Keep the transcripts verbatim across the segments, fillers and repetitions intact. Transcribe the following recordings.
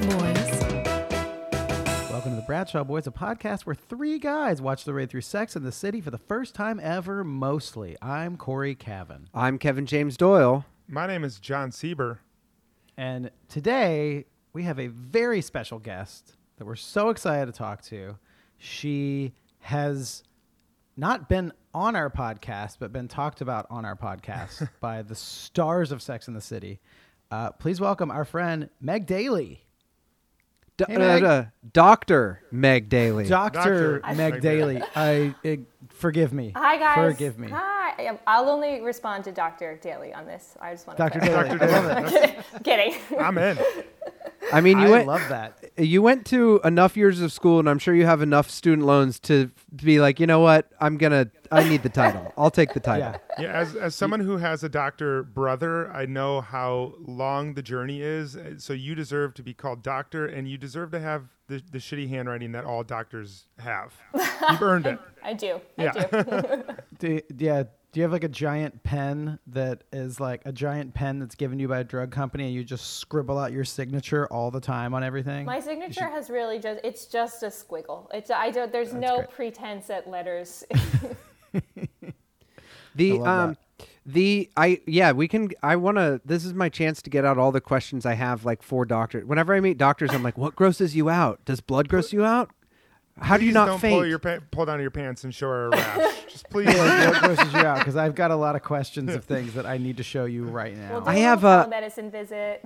boys. Welcome to The Bradshaw Boys, a podcast where three guys watch the way through Sex and the City for the first time ever, mostly. I'm Corey Cavan. I'm Kevin James Doyle. My name is John Sieber. And today, we have a very special guest that we're so excited to talk to. She has not been on our podcast, but been talked about on our podcast by the stars of Sex and the City. Uh, please welcome our friend, Meg Daly. Do- hey, Meg. Uh, Doctor Meg Daly. Doctor Meg Daly. I it, forgive me. Hi guys. Forgive me. Hi. I'll only respond to Doctor Daly on this. I just want to. Doctor Daly. I'm kidding. kidding. I'm in. I mean, you I went, love that. You went to enough years of school, and I'm sure you have enough student loans to be like, you know what? I'm gonna. I need the title. I'll take the title. Yeah. yeah as as someone who has a doctor brother, I know how long the journey is. So you deserve to be called doctor, and you deserve to have the, the shitty handwriting that all doctors have. You've earned it. I, I do. Yeah. I do. do you, yeah. Do you have like a giant pen that is like a giant pen that's given you by a drug company and you just scribble out your signature all the time on everything? My signature should... has really just, it's just a squiggle. It's I don't, there's that's no great. pretense at letters. the, I um, that. the, I, yeah, we can, I want to, this is my chance to get out all the questions I have like for doctors. Whenever I meet doctors, I'm like, what grosses you out? Does blood gross you out? How please do you not don't faint? Pull, your pa- pull down your pants and show her a rash. Just please. What grosses you out? Because I've got a lot of questions of things that I need to show you right now. We'll do I have a medicine visit.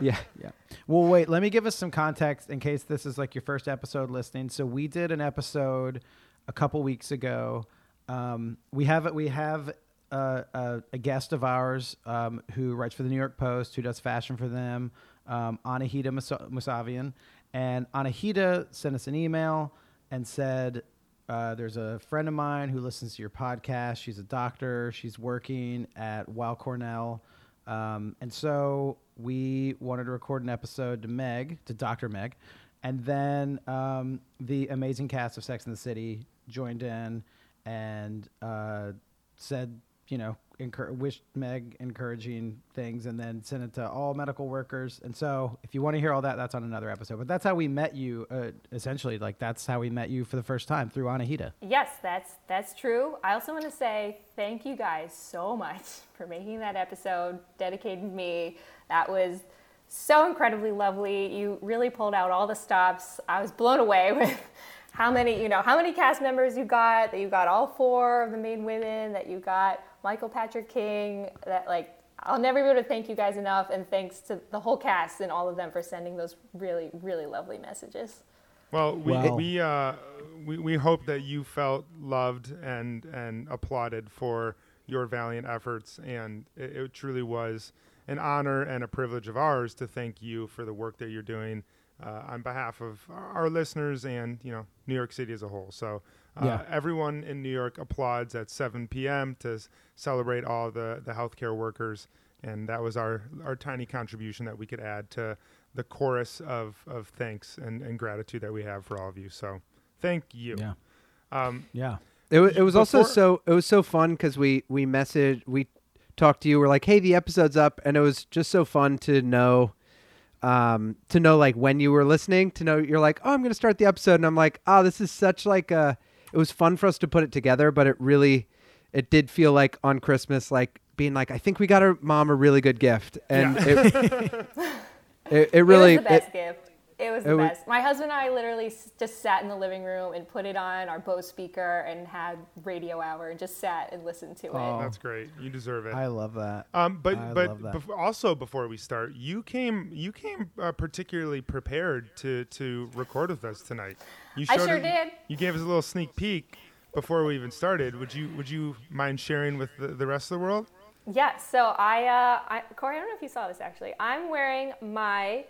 yeah, yeah. Well, wait. Let me give us some context in case this is like your first episode listening. So we did an episode a couple weeks ago. Um, we have we have a, a, a guest of ours um, who writes for the New York Post, who does fashion for them, um, Anahita Musavian, and Anahita sent us an email and said, uh, there's a friend of mine who listens to your podcast. She's a doctor. She's working at Weill Cornell. Um, and so we wanted to record an episode to Meg, to Doctor Meg. And then um, the amazing cast of Sex and the City joined in and uh, said, you know, encourage, wished Meg encouraging things and then sent it to all medical workers. And so if you want to hear all that, that's on another episode. But that's how we met you, uh, essentially. Like, that's how we met you for the first time, through Anahita. Yes, that's that's true. I also want to say thank you guys so much for making that episode dedicated to me. That was so incredibly lovely. You really pulled out all the stops. I was blown away with... How many, you know, how many cast members you got, that you got all four of the main women, that you got Michael Patrick King, that like, I'll never be able to thank you guys enough. And thanks to the whole cast and all of them for sending those really, really lovely messages. Well, we, wow. we, uh, we, we hope that you felt loved and, and applauded for your valiant efforts. And it, it truly was an honor and a privilege of ours to thank you for the work that you're doing. Uh, on behalf of our listeners and, you know, New York City as a whole. So uh, yeah. Everyone in New York applauds at seven p.m. to s- celebrate all the, the healthcare workers. And that was our, our tiny contribution that we could add to the chorus of, of thanks and, and gratitude that we have for all of you. So thank you. Yeah. Um, yeah. It, w- it was also so it was so fun because we, we messaged, we talked to you. We're like, hey, the episode's up. And it was just so fun to know. Um, to know like when you were listening, to know you're like, oh, I'm going to start the episode. And I'm like, oh, this is such like a, it was fun for us to put it together, but it really, it did feel like on Christmas, like being like, I think we got our mom a really good gift. And yeah. it, it, it really, it was the best it, gift. It was the it best. Was... My husband and I literally just sat in the living room and put it on our Bose speaker and had radio hour and just sat and listened to oh, it. That's great. You deserve it. I love that. Um, but I but bef- also before we start, you came you came uh, particularly prepared to to record with us tonight. You I sure a, did. You gave us a little sneak peek before we even started. Would you would you mind sharing with the, the rest of the world? Yeah. So I, uh, I Corey, I don't know if you saw this actually. I'm wearing my.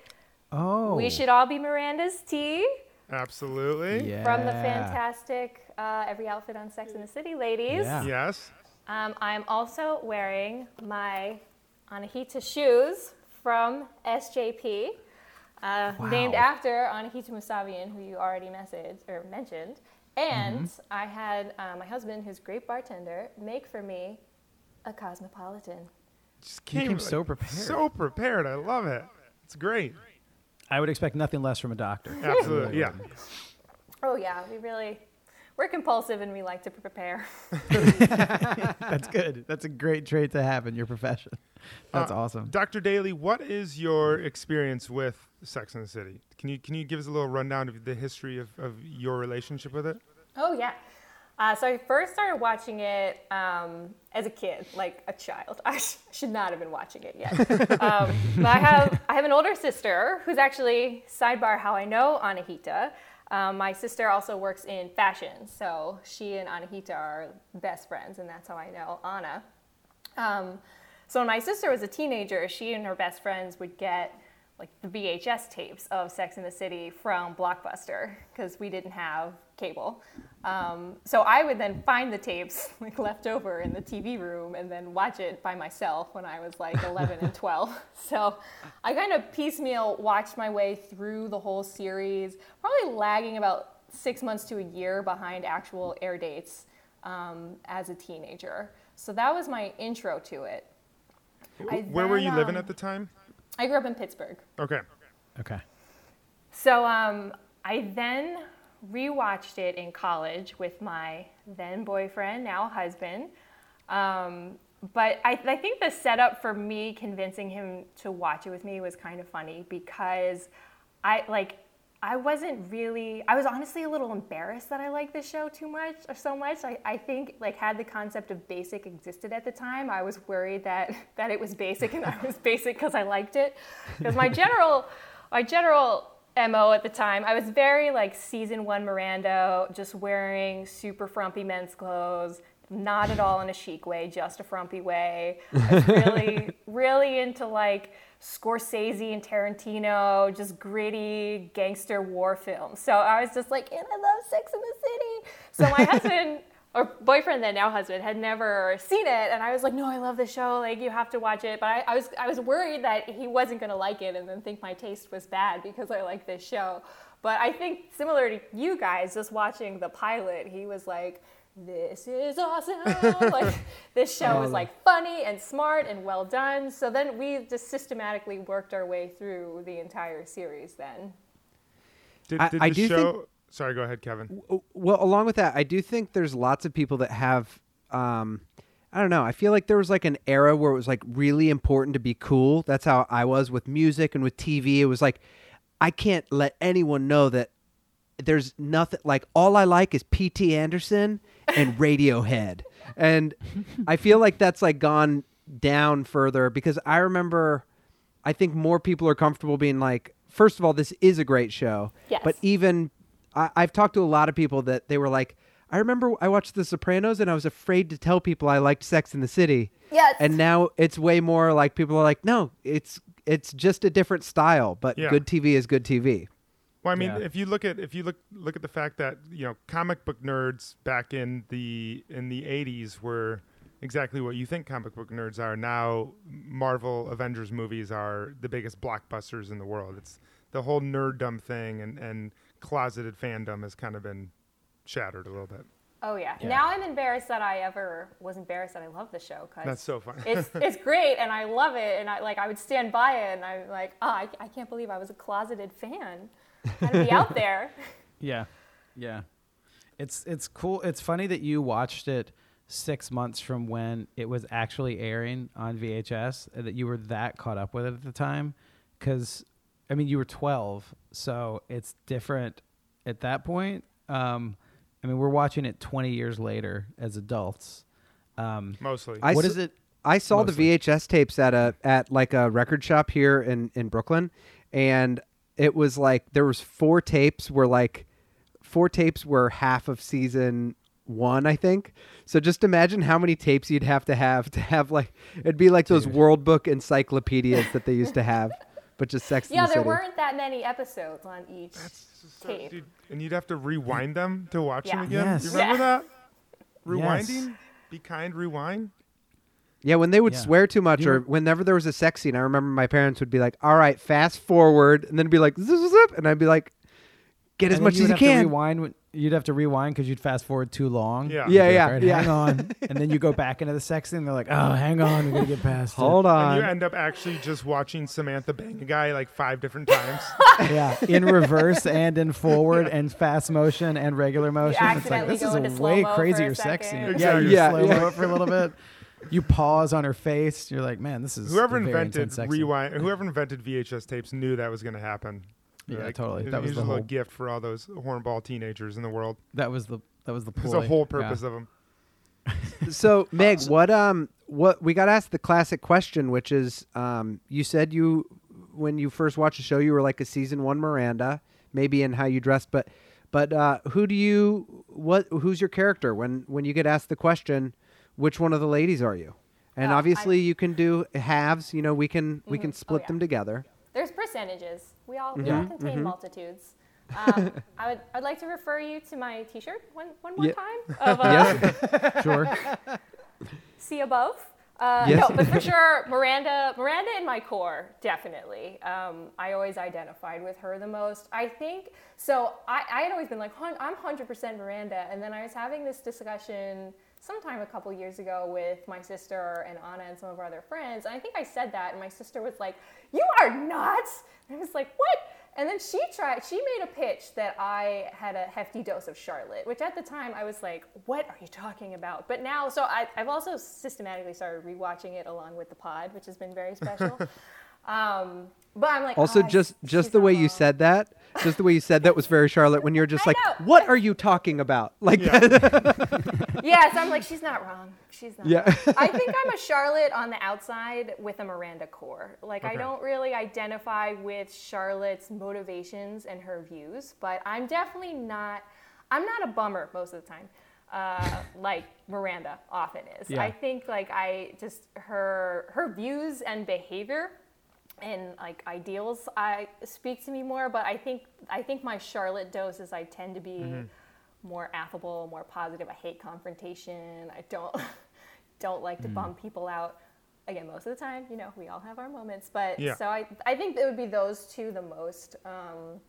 Oh. We should all be Miranda's tea. Absolutely. Yeah. From the fantastic uh, Every Outfit on Sex and the City ladies. Yeah. Yes. Um, I'm also wearing my Anahita shoes from S J P, uh, wow. named after Anahita Musavian, who you already messaged or mentioned. And mm-hmm. I had uh, my husband, who's a great bartender, make for me a cosmopolitan. Just came, you came like, so prepared. So prepared. I love it. It's great. I would expect nothing less from a doctor. Absolutely, yeah. Oh, yeah, we really, we're compulsive and we like to prepare. That's good. That's a great trait to have in your profession. That's uh, awesome. Doctor Daly, what is your experience with Sex and the City? Can you can you give us a little rundown of the history of, of your relationship with it? Oh, yeah. Uh, so I first started watching it um, as a kid, like a child. I sh- should not have been watching it yet. um, but I have I have an older sister who's actually, sidebar how I know Anahita. Um, my sister also works in fashion, so she and Anahita are best friends, and that's how I know Anna. Um, so when my sister was a teenager, she and her best friends would get like the V H S tapes of Sex and the City from Blockbuster because we didn't have cable. Um, so I would then find the tapes like left over in the T V room and then watch it by myself when I was like eleven and twelve. So I kind of piecemeal watched my way through the whole series, probably lagging about six months to a year behind actual air dates um, as a teenager. So that was my intro to it. I Where then, were you um, living at the time? I grew up in Pittsburgh. Okay. Okay. So um, I then rewatched it in college with my then boyfriend, now husband. Um, but I, I think the setup for me convincing him to watch it with me was kind of funny because I like I wasn't really I was honestly a little embarrassed that I liked this show too much or so much. I, I think like had the concept of basic existed at the time, I was worried that that it was basic and I was basic because I liked it. Because my general my general M O at the time, I was very like season one Miranda, just wearing super frumpy men's clothes, not at all in a chic way, just a frumpy way. I was really, really into like Scorsese and Tarantino, just gritty gangster war films. So I was just like, and I love Sex and the City. So my husband, or boyfriend then, now husband, had never seen it, and I was like, no, I love this show, like, you have to watch it. But I, I was I was worried that he wasn't going to like it and then think my taste was bad because I like this show. But I think, similar to you guys, just watching the pilot, he was like, this is awesome. Like, this show is, like, funny and smart and well done. So then we just systematically worked our way through the entire series then. Did, did I, I the do show... Think- Sorry, go ahead, Kevin. Well, along with that, I do think there's lots of people that have, um, I don't know, I feel like there was like an era where it was like really important to be cool. That's how I was with music and with T V. It was like, I can't let anyone know that there's nothing, like all I like is P T Anderson and Radiohead. And I feel like that's like gone down further because I remember, I think more people are comfortable being like, first of all, this is a great show. Yes. But even... I've talked to a lot of people that they were like, I remember I watched The Sopranos and I was afraid to tell people I liked Sex and the City. Yes. And now it's way more like people are like, no, it's it's just a different style, but yeah. Good T V is good T V. Well, I mean, yeah. if you look at if you look look at the fact that, you know, comic book nerds back in the in the eighties were exactly what you think comic book nerds are. Now Marvel Avengers movies are the biggest blockbusters in the world. It's the whole nerddom thing and, and closeted fandom has kind of been shattered a little bit. Oh yeah. yeah. Now I'm embarrassed that I ever was embarrassed that I love the show. Cause that's so funny. it's it's great and I love it and I like I would stand by it and I'm like, oh, I I can't believe I was a closeted fan. I'd be out there. Yeah, yeah. It's it's cool. It's funny that you watched it six months from when it was actually airing on V H S and that you were that caught up with it at the time, because I mean you were twelve so it's different at that point. Um, I mean, we're watching it twenty years later as adults. Um, Mostly. I what s- is it? I saw Mostly. the V H S tapes at a at like a record shop here in, in Brooklyn, and it was like there was four tapes were like four tapes were half of season one, I think. So just imagine how many tapes you'd have to have to have like it'd be like those Dude. World Book encyclopedias that they used to have. But just Sex and the City. Yeah, there weren't that many episodes on each tape. So, dude, and you'd have to rewind them to watch yeah. them again? Yes. You remember yeah. that? Rewinding? Yes. Be kind, rewind? Yeah, when they would yeah. swear too much, or whenever there was a sex scene, I remember my parents would be like, all right, fast forward, and then be like, zip, zip, and I'd be like, get as much as you can. Rewind. You'd have to rewind because you'd fast forward too long. Yeah, yeah, yeah, right, yeah. Hang on. And then you go back into the sex scene, and they're like, oh, hang on, we're going to get past Hold it. Hold on. And you end up actually just watching Samantha bang a guy like five different times. yeah, in reverse and in forward yeah. and fast motion and regular motion. It's like, this is a way crazier sex scene. Exactly. Yeah, you yeah, slow-mo yeah. for a little bit. You pause on her face. You're like, man, this is whoever invented rewind. Whoever invented V H S tapes knew that was going to happen. Yeah, like, totally. That it, was it the whole gift for all those hornball teenagers in the world. That was the that was the ploy. It was the whole purpose yeah. of them. So, Meg, what um what we got asked the classic question, which is um you said you when you first watched the show you were like a season one Miranda, maybe in how you dressed, but but uh, who do you what who's your character when when you get asked the question? Which one of the ladies are you? And oh, obviously I'm, you can do halves. You know, we can mm-hmm. we can split oh, yeah. them together. There's percentages. We all mm-hmm. we all contain mm-hmm. multitudes. Um, I would I'd like to refer you to my T-shirt one one more yeah. time. Of, uh, yeah. Sure. See above. Uh, yes. No, but for sure, Miranda Miranda in my core, definitely. Um, I always identified with her the most. I think so. I, I had always been like, I'm one hundred percent Miranda, and then I was having this discussion sometime a couple years ago with my sister and Anna and some of our other friends. And I think I said that, and my sister was like, you are not. And I was like, what? And then she tried, she made a pitch that I had a hefty dose of Charlotte, which at the time I was like, what are you talking about? But now, so I, I've also systematically started rewatching it along with the pod, which has been very special. um, but I'm like, also oh, just, just the way you said that, just the way you said that was very Charlotte when you're just I like, know. What are you talking about? Like yeah. that. Yeah, so I'm like, she's not wrong. She's not yeah. wrong. I think I'm a Charlotte on the outside with a Miranda core. Like, okay. I don't really identify with Charlotte's motivations and her views, but I'm definitely not, I'm not a bummer most of the time, uh, like Miranda often is. Yeah. I think, like, I just, her her views and behavior and, like, ideals I speak to me more, but I think, I think my Charlotte dose is I tend to be... Mm-hmm. more affable, more positive. I hate confrontation. I don't don't like to mm. bum people out. Again, most of the time, you know, we all have our moments. But yeah. so I I think it would be those two the most. Um,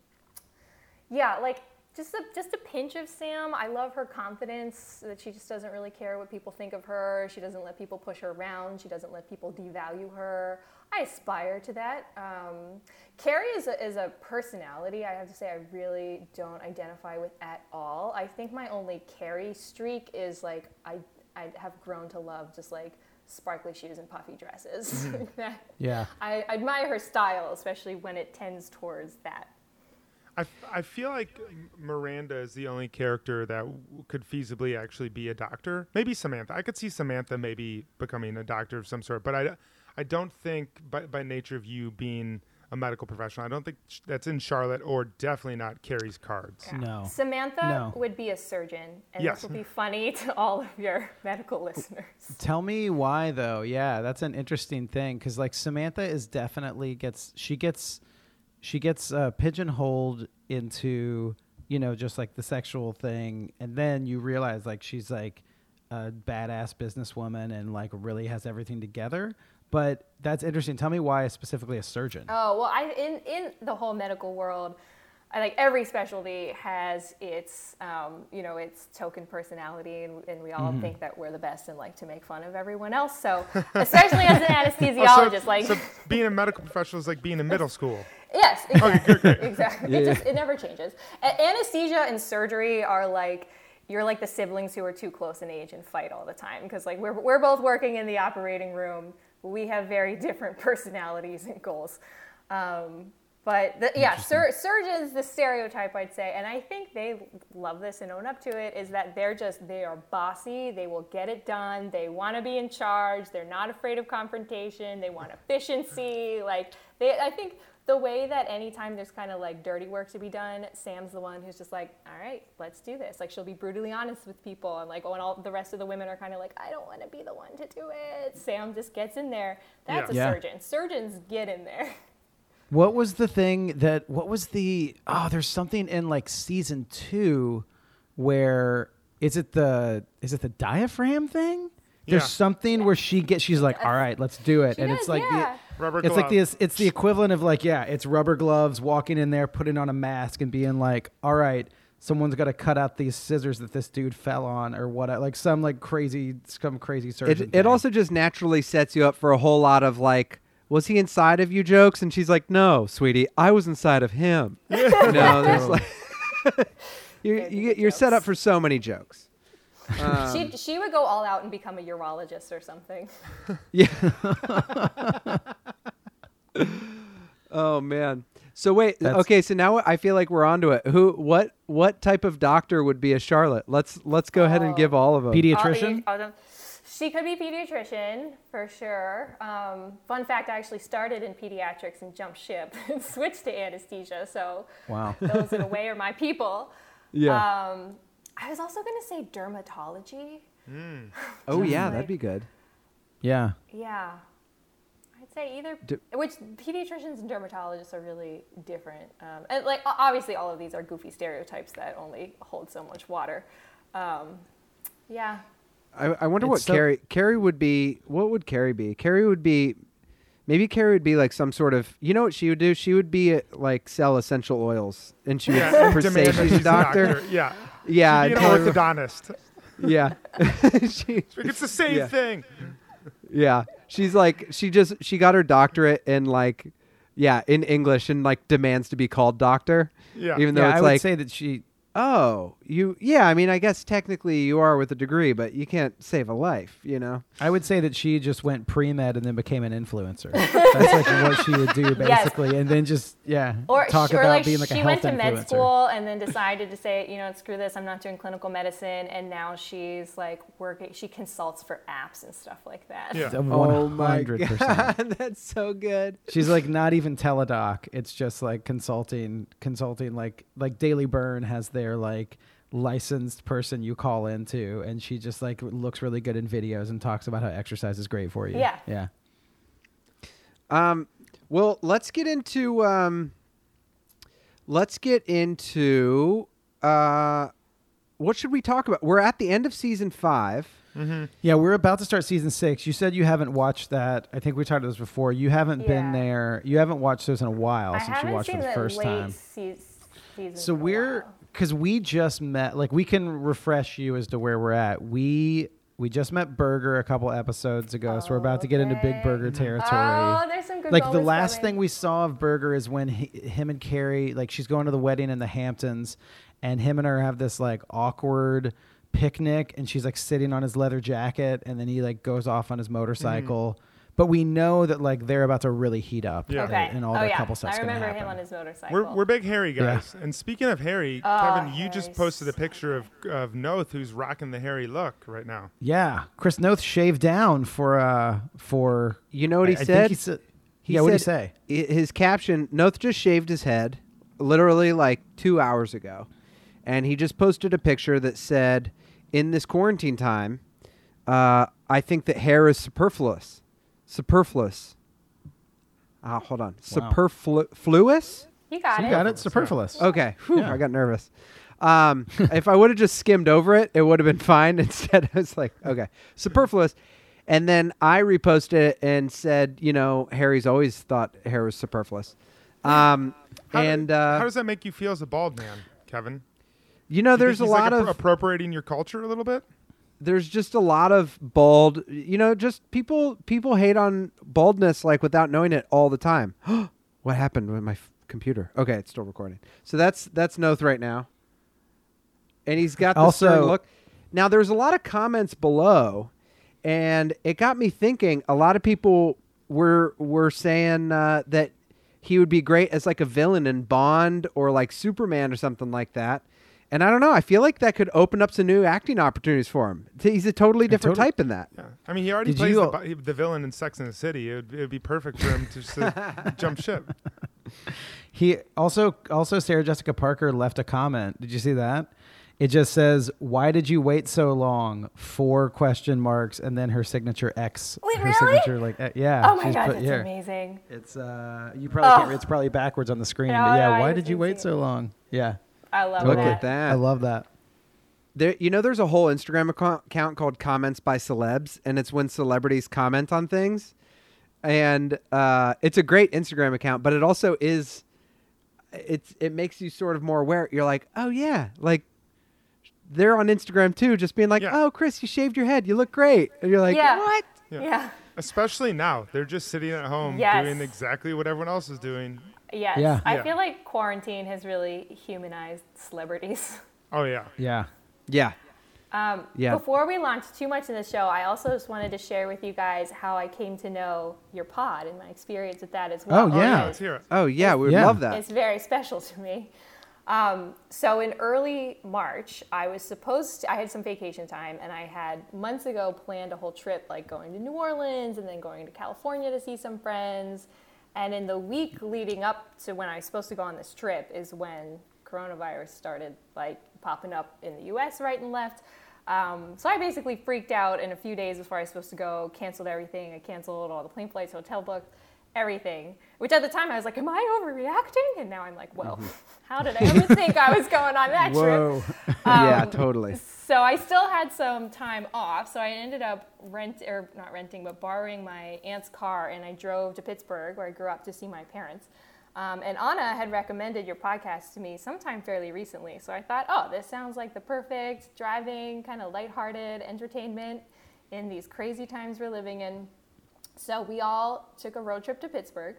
yeah, like just a, just a pinch of Sam. I love her confidence that she just doesn't really care what people think of her. She doesn't let people push her around. She doesn't let people devalue her. I aspire to that. Um, Carrie is a, is a personality, I have to say, I really don't identify with at all. I think my only Carrie streak is, like, I I have grown to love just, like, sparkly shoes and puffy dresses. yeah. I, I admire her style, especially when it tends towards that. I, f- I feel like Miranda is the only character that w- could feasibly actually be a doctor. Maybe Samantha. I could see Samantha maybe becoming a doctor of some sort, but I... I don't think by, by nature of you being a medical professional, I don't think sh- that's in Charlotte or definitely not Carrie's cards. Yeah. No. Samantha no. would be a surgeon, and yes. this will be funny to all of your medical listeners. Tell me why, though. Yeah, that's an interesting thing because, like, Samantha is definitely gets she gets she gets uh, pigeonholed into, you know, just like the sexual thing, and then you realize, like, she's like a badass businesswoman and, like, really has everything together. But that's interesting. Tell me why specifically a surgeon. Oh, well, I in, in the whole medical world, I, like every specialty has its, um, you know, its token personality, and, and we all mm-hmm. think that we're the best and like to make fun of everyone else. So, especially as an anesthesiologist, oh, so, like so being a medical professional is like being in middle school. Yes, exactly. Okay, exactly. Yeah. It just it never changes. A- anesthesia and surgery are like. You're like the siblings who are too close in age and fight all the time because like we're we're both working in the operating room. We have very different personalities and goals. Um, But the, yeah, sur- surgeons, the stereotype, I'd say, and I think they love this and own up to it, is that they're just, they are bossy. They will get it done. They want to be in charge. They're not afraid of confrontation. They want efficiency. Like, they, I think the way that anytime there's kind of like dirty work to be done, Sam's the one who's just like, all right, let's do this. Like, she'll be brutally honest with people. And like, oh, and all the rest of the women are kind of like, I don't want to be the one to do it. Sam just gets in there. That's yeah. a yeah. surgeon. Surgeons get in there. What was the thing that, what was the, oh, there's something in like season two where, is it the, is it the diaphragm thing? Yeah. There's something yeah. where she gets, she's like, all right, let's do it. She and does, it's like, yeah. the, rubber it's glove. like the, it's the equivalent of like, yeah, it's rubber gloves, walking in there, putting on a mask and being like, all right, someone's got to cut out these scissors that this dude fell on or what, like some like crazy, some crazy surgeon. It, it also just naturally sets you up for a whole lot of like, was he inside of you jokes? And she's like, no, sweetie, I was inside of him. You know, there's like, you're, you, you're set up for so many jokes. Um, she she would go all out and become a urologist or something. Yeah. Oh, man. So wait, That's... okay, so now I feel like we're onto it. Who, what, what type of doctor would be a Charlotte? Let's let's go oh. ahead and give all of them. Pediatrician? All the, all the... She could be a pediatrician, for sure. Um, fun fact, I actually started in pediatrics and jumped ship and switched to anesthesia. So wow. those in a way are my people. Yeah. Um, I was also going to say dermatology. Mm. Oh, yeah, like, that'd be good. Yeah. Yeah. I'd say either, D- which pediatricians and dermatologists are really different. Um, and like obviously all of these are goofy stereotypes that only hold so much water. Um, yeah. I, I wonder it's what so Carrie Carrie would be. What would Carrie be? Carrie would be, maybe Carrie would be like some sort of, you know what she would do? She would be at, like sell essential oils and she would yeah, per se she's a doctor. doctor. Yeah. Yeah. She'd be an orthodontist. Yeah. she, it's the same yeah. thing. Yeah. She's like, she just, she got her doctorate in like, yeah, in English and like demands to be called doctor. Yeah. Even though yeah, it's I like. I would say that she. Oh, you, yeah, I mean, I guess technically you are with a degree, but you can't save a life, you know? I would say that she just went pre-med and then became an influencer. That's like what she would do, basically, yes. and then just, yeah, or, talk or about like being like a health influencer. She went to med school and then decided to say, you know, screw this, I'm not doing clinical medicine, and now she's, like, working, she consults for apps and stuff like that. Yeah. Oh, my God, that's so good. She's, like, not even teledoc, it's just, like, consulting, consulting, like, like Daily Burn has their They're like licensed person you call into, and she just like looks really good in videos and talks about how exercise is great for you. Yeah. Yeah. Um, well, let's get into um, let's get into uh, what should we talk about? We're at the end of season five. Mm-hmm. Yeah, we're about to start season six. You said you haven't watched that. I think we talked about this before. You haven't yeah. been there. You haven't watched those in a while I since you watched them the first late time. Se- season so we're. Because we just met, like we can refresh you as to where we're at. We we just met Burger a couple episodes ago, oh, so we're about to get okay. into Big Burger territory. Oh, there's some good. Like the last coming. thing we saw of Burger is when he, him and Carrie, like she's going to the wedding in the Hamptons, and him and her have this like awkward picnic, and she's like sitting on his leather jacket, and then he like goes off on his motorcycle. Mm-hmm. But we know that like they're about to really heat up, yeah. okay. and, and all oh, that yeah. couple stuff's going to happen. I remember him on his motorcycle. We're, we're big hairy guys, yeah. and speaking of hairy, oh, Kevin, Harry's. you just posted a picture of of Noth, who's rocking the hairy look right now. Yeah, Chris Noth shaved down for uh for you know what he I, said. I think he said he yeah, what did he say? His caption: Noth just shaved his head, literally like two hours ago, and he just posted a picture that said, "In this quarantine time, uh, I think that hair is superfluous." Superfluous. Ah, hold on. Wow. Superfluous? You got so it. You got it. Superfluous. Okay. Whew, yeah. I got nervous. Um, if I would have just skimmed over it, it would have been fine. Instead, I was like, okay. Superfluous. And then I reposted it and said, you know, Harry's always thought hair was superfluous. Um, how and do, uh, how does that make you feel as a bald man, Kevin? You know, do there's you think he's a lot like of... appropriating your culture a little bit? There's just a lot of bald, you know, just people people hate on baldness like without knowing it all the time. What happened with my f- computer? Okay, it's still recording. So that's that's Noth right now. And he's got this also, look. Now, there's a lot of comments below, and it got me thinking. A lot of people were, were saying uh, that he would be great as like a villain in Bond or like Superman or something like that. And I don't know. I feel like that could open up some new acting opportunities for him. He's a totally different totally, type in that. Yeah. I mean, he already Did plays you, the, the villain in Sex and the City. It would it'd be perfect for him to just uh, jump ship. He also, also Sarah Jessica Parker left a comment. Did you see that? It just says, "Why did you wait so long?" Four question marks, and then her signature X. Wait, her really? Signature, like, uh, yeah. Oh my god, put, that's yeah. amazing. It's uh, you probably oh. can't, it's probably backwards on the screen. No, but yeah, no, why did you wait so long? Yeah, I love Look that. Look at that. I love that. There, you know, there's a whole Instagram account called Comments by Celebs, and it's when celebrities comment on things, and uh, it's a great Instagram account, but it also is, it's it makes you sort of more aware. You're like, oh yeah, like. They're on Instagram too, just being like, yeah. "Oh, Chris, you shaved your head. You look great." And you're like, yeah. "What?" Yeah. yeah. Especially now, they're just sitting at home yes. doing exactly what everyone else is doing. Yes. Yeah. I yeah. feel like quarantine has really humanized celebrities. Oh yeah. Yeah. Yeah. Um, yeah. Before we launch too much in the show, I also just wanted to share with you guys how I came to know your pod and my experience with that as well. Oh yeah. Oh yeah, let's hear it. Oh, yeah. we would yeah. love that. It's very special to me. Um, so in early March, I was supposed to, I had some vacation time, and I had months ago planned a whole trip, like going to New Orleans and then going to California to see some friends. And in the week leading up to when I was supposed to go on this trip is when coronavirus started like popping up in the U S right and left. Um, so I basically freaked out, and a few days before I was supposed to go, canceled everything. I canceled all the plane flights, hotel booked. Everything, which at the time I was like, am I overreacting? And now I'm like, well, mm-hmm. how did I ever think I was going on that Whoa. trip? Um, yeah, totally. So I still had some time off. So I ended up rent or not renting, but borrowing my aunt's car. And I drove to Pittsburgh, where I grew up, to see my parents. Um, and Anna had recommended your podcast to me sometime fairly recently. So I thought, oh, this sounds like the perfect driving, kind of lighthearted entertainment in these crazy times we're living in. So we all took a road trip to Pittsburgh,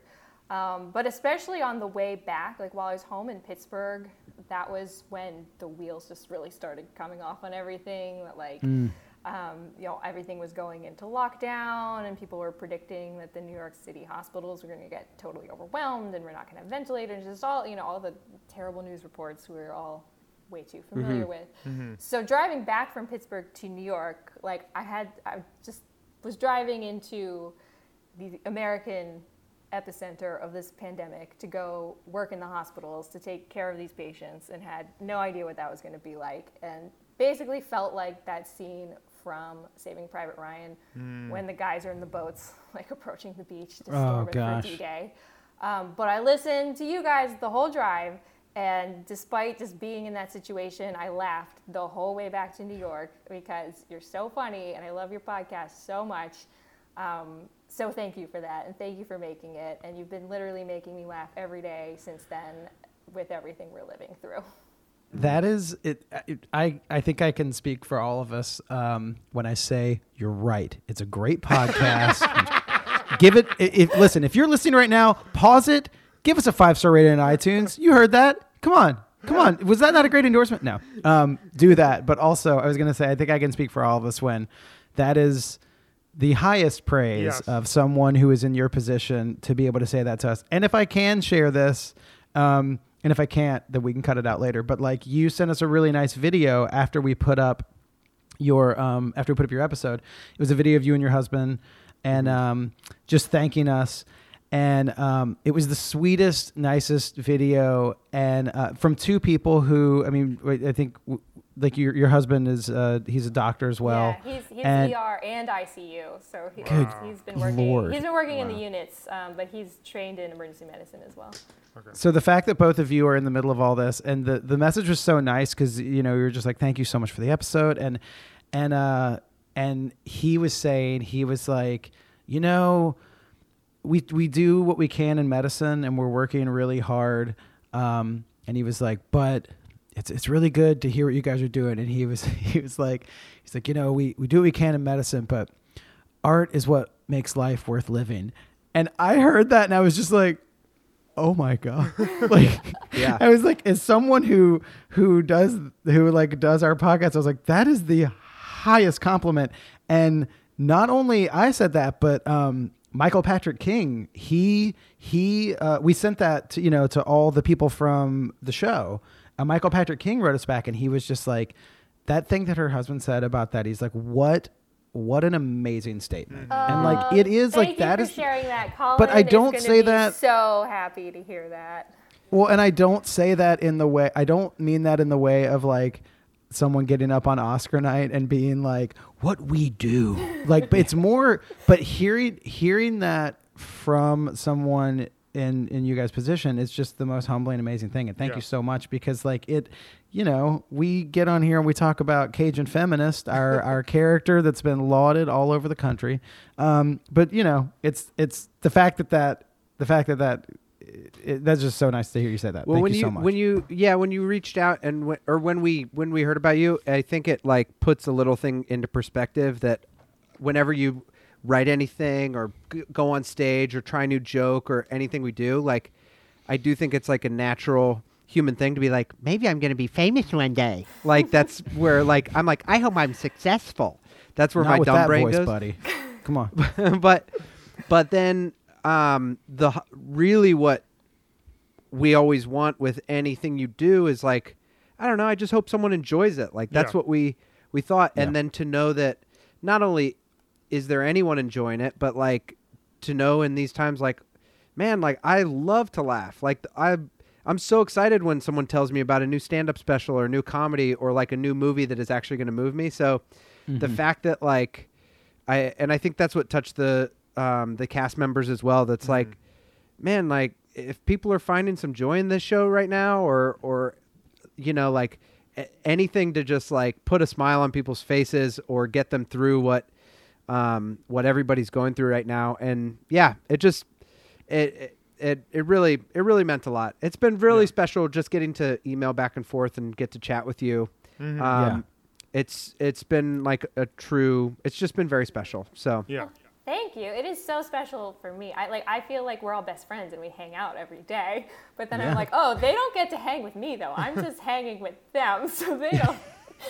um, but especially on the way back, like while I was home in Pittsburgh, that was when the wheels just really started coming off on everything. Like, mm. um, you know, everything was going into lockdown, and people were predicting that the New York City hospitals were going to get totally overwhelmed, and we're not going to have ventilators. Just all, you know, all the terrible news reports we were all way too familiar mm-hmm. with. Mm-hmm. So driving back from Pittsburgh to New York, like I had, I just was driving into the American epicenter of this pandemic to go work in the hospitals to take care of these patients, and had no idea what that was going to be like, and basically felt like that scene from Saving Private Ryan mm. when the guys are in the boats like approaching the beach to storm it for D-Day. Um, but I listened to you guys the whole drive, and despite just being in that situation, I laughed the whole way back to New York because you're so funny and I love your podcast so much. Um, So thank you for that, and thank you for making it. And you've been literally making me laugh every day since then with everything we're living through. That is, it, it, I, I think I can speak for all of us um, when I say you're right. It's a great podcast. Give it, if, listen, if you're listening right now, pause it. Give us a five-star rating on iTunes. You heard that. Come on. Come on. Was that not a great endorsement? No. Um, do that. But also, I was going to say, I think I can speak for all of us when that is... the highest praise yes. of someone who is in your position to be able to say that to us. And if I can share this, um, and if I can't, then we can cut it out later. But like, you sent us a really nice video after we put up your um, after we put up your episode. It was a video of you and your husband, and um, just thanking us. And um, it was the sweetest, nicest video, and uh, from two people who, I mean, I think. W- Like your your husband is uh, he's a doctor as well. Yeah, he's he's and E R and I C U, so he, wow. he's been working. Lord. He's been working wow. in the units, um, but he's trained in emergency medicine as well. Okay. So the fact that both of you are in the middle of all this, and the, the message was so nice because you know you were just like, thank you so much for the episode, and and uh, and he was saying he was like, you know, we we do what we can in medicine, and we're working really hard, um, and he was like, but. It's it's really good to hear what you guys are doing. And he was he was like he's like, you know, we, we do what we can in medicine, but art is what makes life worth living. And I heard that and I was just like, oh my God. Like yeah. I was like, as someone who who does who like does our podcast, I was like, that is the highest compliment. And not only I said that, but um Michael Patrick King, he he uh, we sent that to, you know, to all the people from the show. Uh, Michael Patrick King wrote us back, and he was just like, that thing that her husband said about that, he's like, what what an amazing statement. Uh, and like it is like that is sharing that, Colin, but I don't say be that so happy to hear that. Well, and I don't say that in the way, I don't mean that in the way of like someone getting up on Oscar night and being like, what we do. Like it's more, but hearing hearing that from someone in in you guys' position is just the most humbling, amazing thing. And thank yeah. you so much, because like it, you know, we get on here and we talk about Cajun Feminist, our our character that's been lauded all over the country. Um, but you know, it's it's the fact that that the fact that that It, it, that's just so nice to hear you say that. Well, Thank when you so much. When you, yeah, when you reached out and when, or when we when we heard about you, I think it like puts a little thing into perspective that whenever you write anything or g- go on stage or try a new joke or anything we do, like I do think it's like a natural human thing to be like, maybe I'm going to be famous one day. Like that's where like I'm like, I hope I'm successful. That's where Not my with dumb that brain voice, goes, buddy. Come on, but but then. Um, the really what we always want with anything you do is like, I don't know, I just hope someone enjoys it. Like that's yeah. what we, we thought. Yeah. And then to know that not only is there anyone enjoying it, but like to know in these times, like, man, like I love to laugh. Like I, I'm so excited when someone tells me about a new stand-up special or a new comedy or like a new movie that is actually going to move me. So mm-hmm. the fact that like, I, and I think that's what touched the, Um, the cast members as well. That's mm-hmm. like, man, like if people are finding some joy in this show right now, or, or, you know, like a- anything to just like put a smile on people's faces or get them through what, um, what everybody's going through right now. And yeah, it just, it, it, it really, it really meant a lot. It's been really yeah. special just getting to email back and forth and get to chat with you. Mm-hmm. Um, yeah. it's, it's been like a true, it's just been very special. So yeah. Thank you. It is so special for me. I like. I feel like we're all best friends and we hang out every day. But then yeah. I'm like, oh, they don't get to hang with me though. I'm just hanging with them, so they don't.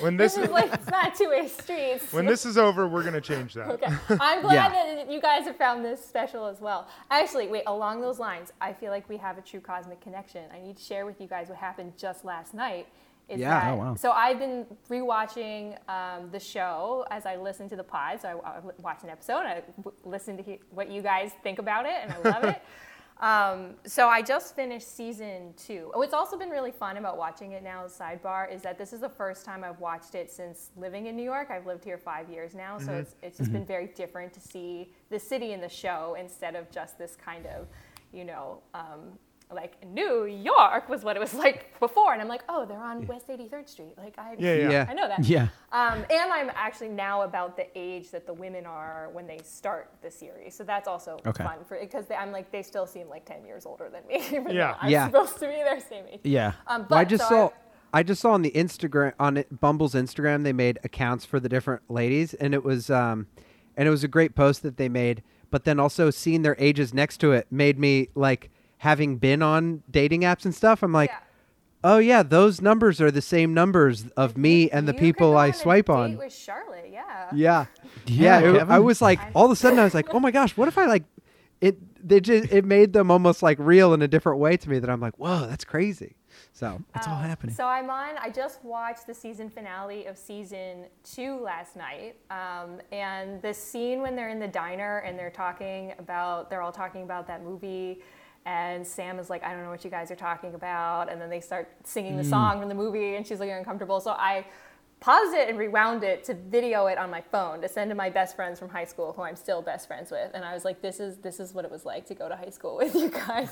When this, this is like, it's not two-way streets. When this is over, we're gonna change that. Okay. I'm glad yeah. that you guys have found this special as well. Actually, wait. Along those lines, I feel like we have a true cosmic connection. I need to share with you guys what happened just last night. Is yeah. That, oh, wow. So I've been rewatching um, the show as I listen to the pod. So I, I watch an episode, and I w- listen to he- what you guys think about it, and I love it. Um, so I just finished season two. What's also been really fun about watching it now, sidebar, is that this is the first time I've watched it since living in New York. I've lived here five years now, so mm-hmm. it's it's just mm-hmm. been very different to see the city in the show instead of just this kind of, you know. Um, Like New York was what it was like before, and I'm like, oh, they're on yeah. West eighty-third Street. Like I, yeah, yeah. yeah. I know that. Yeah. Um, and I'm actually now about the age that the women are when they start the series, so that's also okay. fun for because I'm like they still seem like ten years older than me. Even yeah, I'm yeah. supposed to be their same age. Yeah. Um, but well, I just so saw, I, I just saw on the Instagram on it, Bumble's Instagram, they made accounts for the different ladies, and it was, um, and it was a great post that they made. But then also seeing their ages next to it made me like. Having been on dating apps and stuff, I'm like, yeah. oh yeah, those numbers are the same numbers of me and the you people I swipe on. Date with Charlotte, yeah. Yeah, yeah. yeah it, I was like, all of a sudden, I was like, oh my gosh, what if I like it? They just it made them almost like real in a different way to me. That I'm like, whoa, that's crazy. So it's um, all happening. So I'm on. I just watched the season finale of season two last night, um, and the scene when they're in the diner and they're talking about, they're all talking about that movie. And Sam is like, I don't know what you guys are talking about. And then they start singing the song from the movie, and she's looking uncomfortable. So I paused it and rewound it to video it on my phone to send to my best friends from high school, who I'm still best friends with. And I was like, this is this is what it was like to go to high school with you guys.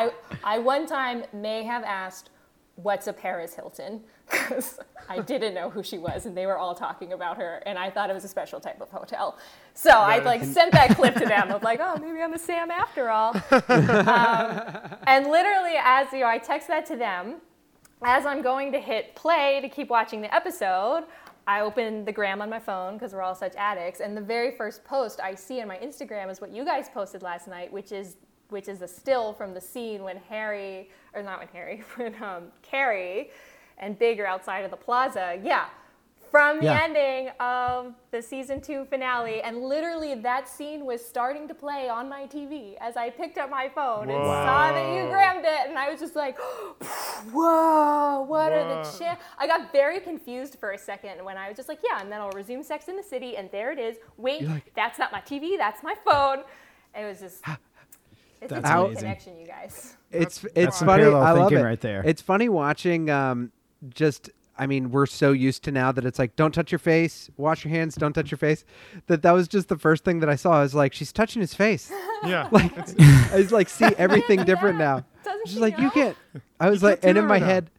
I I one time may have asked, what's a Paris Hilton? Because I didn't know who she was, and they were all talking about her, and I thought it was a special type of hotel. So yeah, I like sent that clip to them of like, oh, maybe I'm a Sam after all. um, and literally, as you know, I text that to them. As I'm going to hit play to keep watching the episode, I open the gram on my phone because we're all such addicts, and the very first post I see on my Instagram is what you guys posted last night, which is which is a still from the scene when Harry, or not when Harry, when um, Carrie and Big are outside of the plaza. Yeah, From yeah. the ending of the season two finale, and literally that scene was starting to play on my T V as I picked up my phone whoa. and saw that you grammed it, and I was just like, whoa, what whoa. are the chances? I got very confused for a second when I was just like, yeah, and then I'll resume Sex and the City, and there it is. Wait, like, that's not my T V, that's my phone. And it was just... It's that's a amazing connection, you guys. It's that's, it's that's funny. I love it right there. It's funny watching. Um, just I mean, we're so used to now that it's like, don't touch your face, wash your hands, don't touch your face. That that was just the first thing that I saw. I was like, she's touching his face. Yeah. Like I was like, see everything different now. Doesn't she's like, know? You can't. I was you like, and in my head,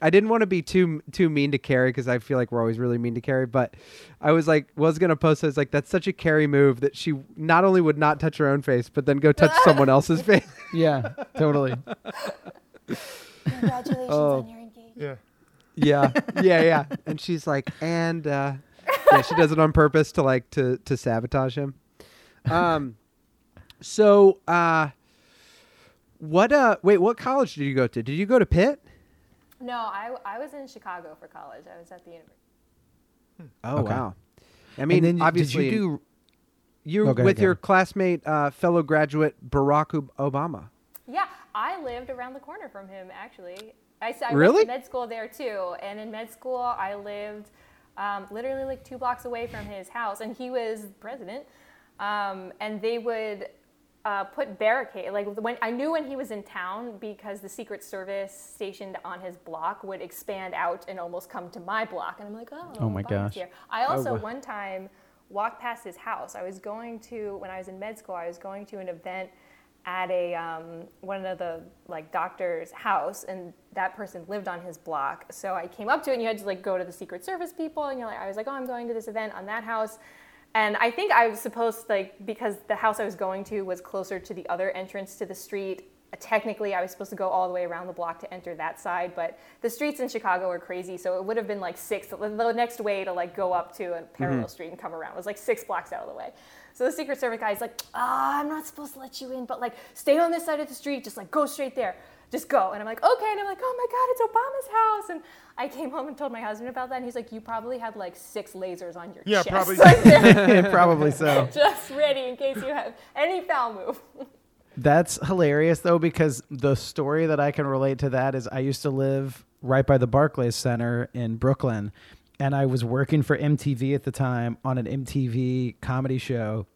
I didn't want to be too too mean to Carrie because I feel like we're always really mean to Carrie, but I was like, was going to post it. I was like, that's such a Carrie move that she not only would not touch her own face, but then go touch someone else's face. Yeah, totally. Congratulations oh. on your engagement. Yeah. Yeah, yeah, yeah. And she's like, and uh, yeah, she does it on purpose to like to, to sabotage him. Um, So uh, what, uh, wait, what college did you go to? Did you go to Pitt? No, I, I was in Chicago for college. I was at the university. Oh, okay. Wow. I mean, then, obviously, did you do you okay, with okay. your classmate, uh, fellow graduate Barack Obama. Yeah, I lived around the corner from him, actually. I, I really? went to med school there, too. And in med school, I lived um, literally like two blocks away from his house. And he was president. Um, and they would... Uh, put barricade, like when I knew when he was in town because the Secret Service stationed on his block would expand out and almost come to my block, and I'm like, oh, oh my gosh. Here. I also oh. one time walked past his house. I was going to when I was in med school. I was going to an event at a um, one of the like doctor's house, and that person lived on his block. So I came up to it, and you had to like go to the Secret Service people, and you're like, I was like, oh, I'm going to this event on that house. And I think I was supposed, like, because the house I was going to was closer to the other entrance to the street. Technically, I was supposed to go all the way around the block to enter that side, but the streets in Chicago are crazy, so it would have been, like, six. The next way to, like, go up to a parallel mm-hmm. street and come around was, like, six blocks out of the way. So the Secret Service guy's like, ah, oh, I'm not supposed to let you in, but, like, stay on this side of the street. Just, like, go straight there. Just go. And I'm like, okay. And I'm like, oh my God, it's Obama's house. And I came home and told my husband about that. And he's like, you probably had like six lasers on your yeah, chest. Probably. Like probably so. Just ready in case you have any foul move. That's hilarious though, because the story that I can relate to that is I used to live right by the Barclays Center in Brooklyn. And I was working for M T V at the time on an M T V comedy show.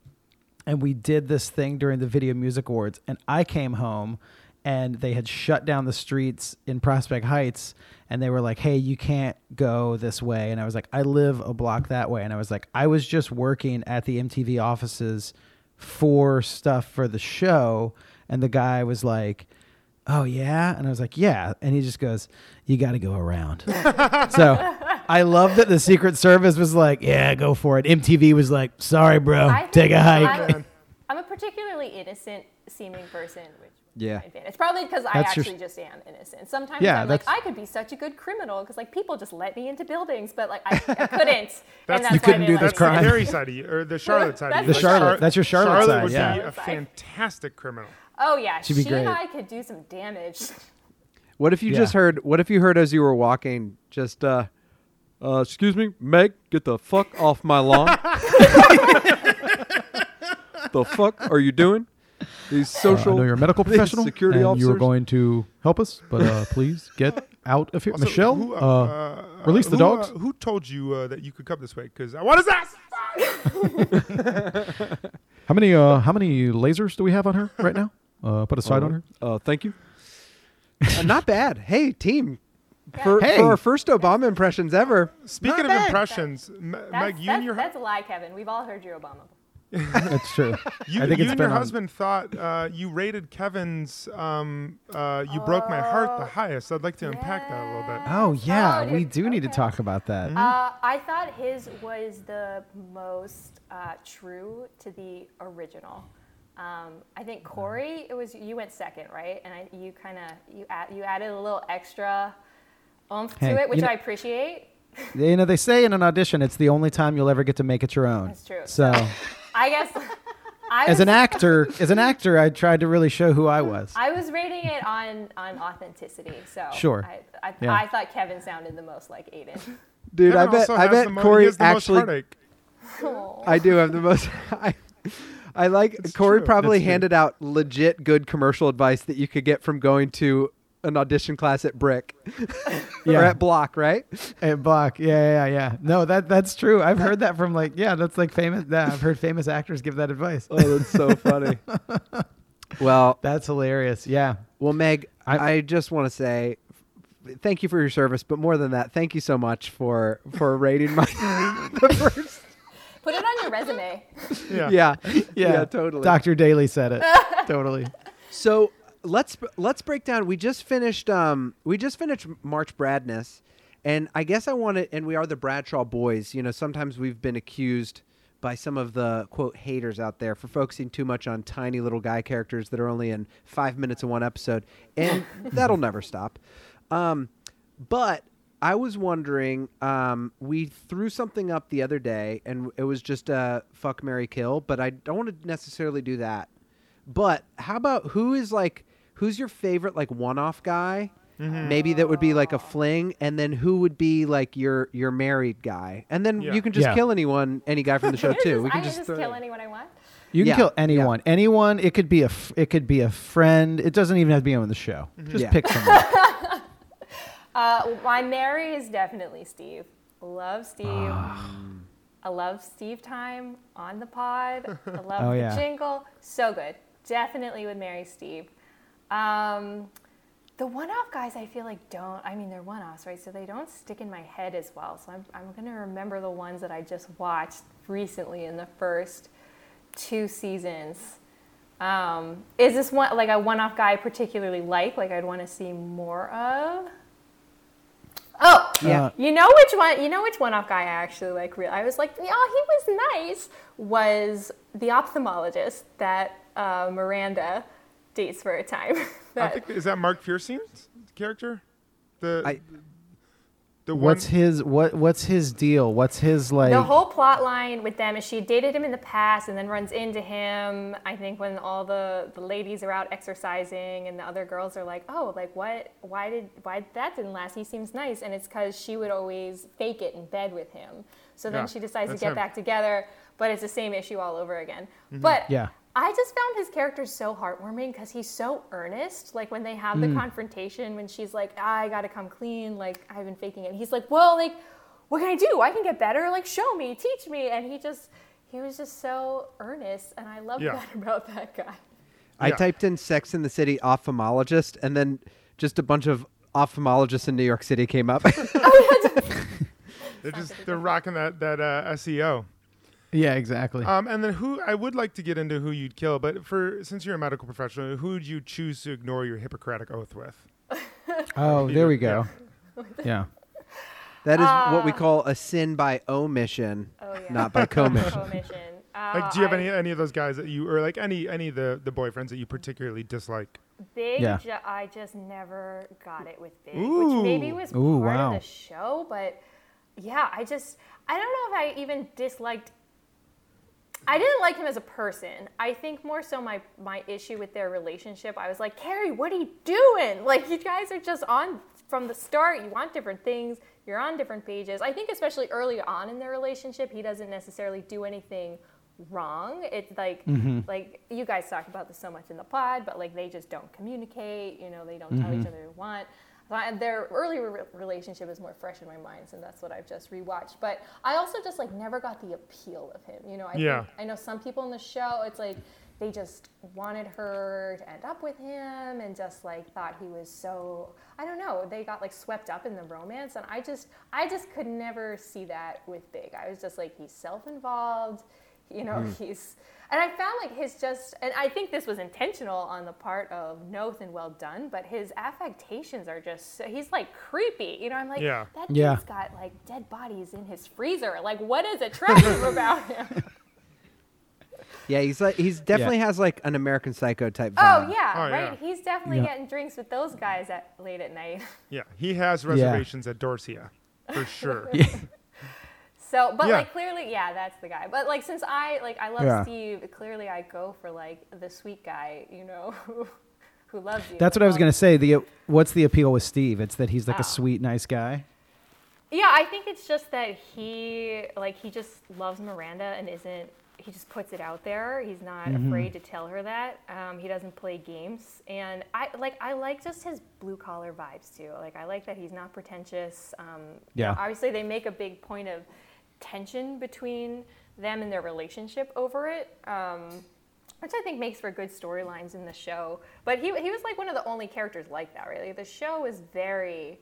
And we did this thing during the Video Music Awards. And I came home and they had shut down the streets in Prospect Heights, and they were like, hey, you can't go this way. And I was like, I live a block that way. And I was like, I was just working at the M T V offices for stuff for the show. And the guy was like, oh, yeah? And I was like, yeah. And he just goes, you got to go around. So I love that the Secret Service was like, yeah, go for it. M T V was like, sorry, bro, take a hike. I'm, I'm a particularly innocent-seeming person, which... Yeah, it's probably because I actually your... just am innocent. Sometimes yeah, I'm that's... like, I could be such a good criminal because like people just let me into buildings, but like I, I couldn't. that's, and that's you couldn't do that crime. The Harry side of you, or the Charlotte side of you. The like, Charlotte, Char- that's your Charlotte, Charlotte side. Would yeah. be a fantastic criminal. Oh yeah, She'd be she great. And I could do some damage. What if you yeah. just heard? What if you heard as you were walking? Just, uh, uh, excuse me, Meg, get the fuck off my lawn. The fuck are you doing? These social. Uh, I know you're a medical professional. Security officer. You were going to help us, but uh, please get out of here, also, Michelle. Who, uh, uh, release the who, dogs. Uh, who told you uh, that you could come this way? Because I want his ass. How many? Uh, how many lasers do we have on her right now? Uh, put a side uh, on her. Uh, thank you. Uh, not bad. Hey, team. Yeah. For, hey. for our first Obama impressions ever. Speaking not of bad. impressions, that's, Meg, that's, you that's, and your that's a lie, Kevin. We've all heard your Obama. That's true. You, I think you it's and your on. husband thought uh, you rated Kevin's um, uh, You oh, Broke My Heart the highest. I'd like to yeah. unpack that a little bit. Oh, yeah. Oh, we do okay. need to talk about that. Mm-hmm. Uh, I thought his was the most uh, true to the original. Um, I think Corey, it was you went second, right? And I, you kind of, you, add, you added a little extra oomph hey, to it, which I know, appreciate. You know, they say in an audition, it's the only time you'll ever get to make it your own. That's true. So... I guess I as an actor, as an actor, I tried to really show who I was. I was rating it on, on authenticity, so sure. I I, yeah. I thought Kevin sounded the most like Aiden. Dude, Kevin I bet I bet mo- Corey actually. I do have the most. I, I like it's Corey true. probably That's handed true. out legit good commercial advice that you could get from going to an audition class at Brick yeah. or at Block, right? At Block, yeah, yeah, yeah. No, that that's true. I've heard that from like, yeah, that's like famous. Yeah, I've heard famous actors give that advice. Oh, that's so funny. Well, that's hilarious. Yeah. Well, Meg, I'm, I just want to say thank you for your service, but more than that, thank you so much for for rating my the first. Put it on your resume. Yeah. Yeah. Yeah. Yeah, totally. Doctor Daly said it. Totally. So let's let's break down. We just finished. Um, we just finished March Bradness, and I guess I want to. And we are the Bradshaw Boys. You know, sometimes we've been accused by some of the quote haters out there for focusing too much on tiny little guy characters that are only in five minutes of one episode, and that'll never stop. Um, but I was wondering, um, we threw something up the other day and it was just a fuck, marry, kill, but I don't want to necessarily do that. But how about who is like, who's your favorite, like one-off guy? Mm-hmm. Maybe that would be like a fling. And then who would be like your, your married guy? And then yeah. you can just yeah. kill anyone, any guy from the show too. Just, we can I just, just kill anyone I want. You can yeah, kill anyone. Yeah. Anyone. It could be a, f- it could be a friend. It doesn't even have to be on the show. Mm-hmm. Just yeah. pick someone. Uh, my Mary is definitely Steve. Love Steve. Um, I love Steve time on the pod. I love oh, the yeah. jingle. So good. Definitely would marry Steve. Um, the one-off guys I feel like don't, I mean, they're one-offs, right? So they don't stick in my head as well. So I'm, I'm going to remember the ones that I just watched recently in the first two seasons. Um, is this one, like a one-off guy I particularly like, like I'd want to see more of? Oh, yeah. Uh, you know which one? You know which one-off guy I actually like. Real, I was like, oh, he was nice. Was the ophthalmologist that uh, Miranda dates for a time? that, I think, is that Mark Pierson's character? The I, the one. What's his what? What's his deal? What's his like? The whole plot line with them is she dated him in the past and then runs into him. I think when all the, the ladies are out exercising and the other girls are like, oh, like what? Why did why that didn't last? He seems nice, and it's because she would always fake it in bed with him. So then yeah, she decides to get him. back together, but it's the same issue all over again. Mm-hmm. But yeah. I just found his character so heartwarming because he's so earnest. Like when they have the mm. confrontation, when she's like, ah, I got to come clean. Like I've been faking it. And he's like, well, like, what can I do? I can get better. Like show me, teach me. And he just, he was just so earnest. And I love yeah. that about that guy. I yeah. typed in Sex and the City ophthalmologist and then just a bunch of ophthalmologists in New York City came up. oh, yeah. they're just, they're rocking that, that uh, S E O. Yeah, exactly. Um, and then who I would like to get into who you'd kill, but for since you're a medical professional, who would you choose to ignore your Hippocratic oath with? oh, there we go. yeah. That is uh, what we call a sin by omission, oh, yeah. not by commission. omission. Uh, like, do you have I, any any of those guys that you, or like any any of the, the boyfriends that you particularly dislike? Big, yeah. ju- I just never got it with Big, Ooh. which maybe was Ooh, part wow. of the show, but yeah, I just, I don't know if I even disliked I didn't like him as a person. I think more so my, my issue with their relationship, I was like, Carrie, what are you doing? Like, you guys are just on from the start. You want different things. You're on different pages. I think especially early on in their relationship, he doesn't necessarily do anything wrong. It's like, mm-hmm. like you guys talk about this so much in the pod, but like they just don't communicate. You know, they don't mm-hmm. tell each other they want. But their early re- relationship is more fresh in my mind, so that's what I've just rewatched. But I also just like never got the appeal of him. You know, I yeah. think, I know some people in the show. It's like they just wanted her to end up with him, and just like thought he was so. I don't know. They got like swept up in the romance, and I just, I just could never see that with Big. I was just like, he's self-involved. You know, mm. he's. And I found like his just, and I think this was intentional on the part of Noth and Well Done, but his affectations are just, he's like creepy. You know, I'm like, yeah. that dude's yeah. got like dead bodies in his freezer. Like, what is attractive about him? Yeah, he's like, he's definitely yeah. has like an American Psycho type vibe. Oh, yeah, oh, right. Yeah. He's definitely yeah. getting drinks with those guys at late at night. Yeah, he has reservations yeah. at Dorsia, for sure. yeah. So, but yeah. like clearly, yeah, that's the guy. But like, since I like, I love yeah. Steve. Clearly, I go for like the sweet guy, you know, who, who loves you. That's what I was gonna say. The what's the appeal with Steve? It's that he's like oh. a sweet, nice guy. Yeah, I think it's just that he, like, he just loves Miranda and isn't, he just puts it out there. He's not mm-hmm. afraid to tell her that. Um, he doesn't play games. And I like I like just his blue-collar vibes, too. Like, I like that he's not pretentious. Um, yeah. Obviously, they make a big point of tension between them and their relationship over it, um, which I think makes for good storylines in the show. But he he was, like, one of the only characters like that, right? Like, the show is very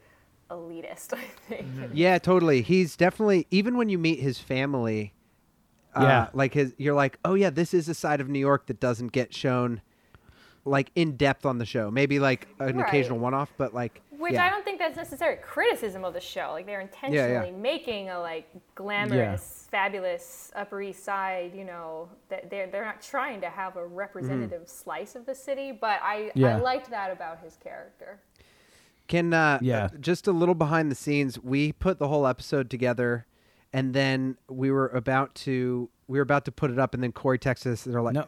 elitist, I think. Mm-hmm. Yeah, totally. He's definitely, even when you meet his family... Yeah, uh, like his, you're like, oh yeah, this is a side of New York that doesn't get shown, like in depth on the show. Maybe like an right. occasional one-off, but like. Which yeah. I don't think that's necessarily criticism of the show. Like they're intentionally yeah, yeah. making a like glamorous, yeah. fabulous Upper East Side. You know, that they're they're not trying to have a representative mm. slice of the city. But I yeah. I liked that about his character. Can uh, yeah, uh, just a little behind the scenes. We put the whole episode together. And then we were about to we were about to put it up, and then Corey texted us. And they're like, no.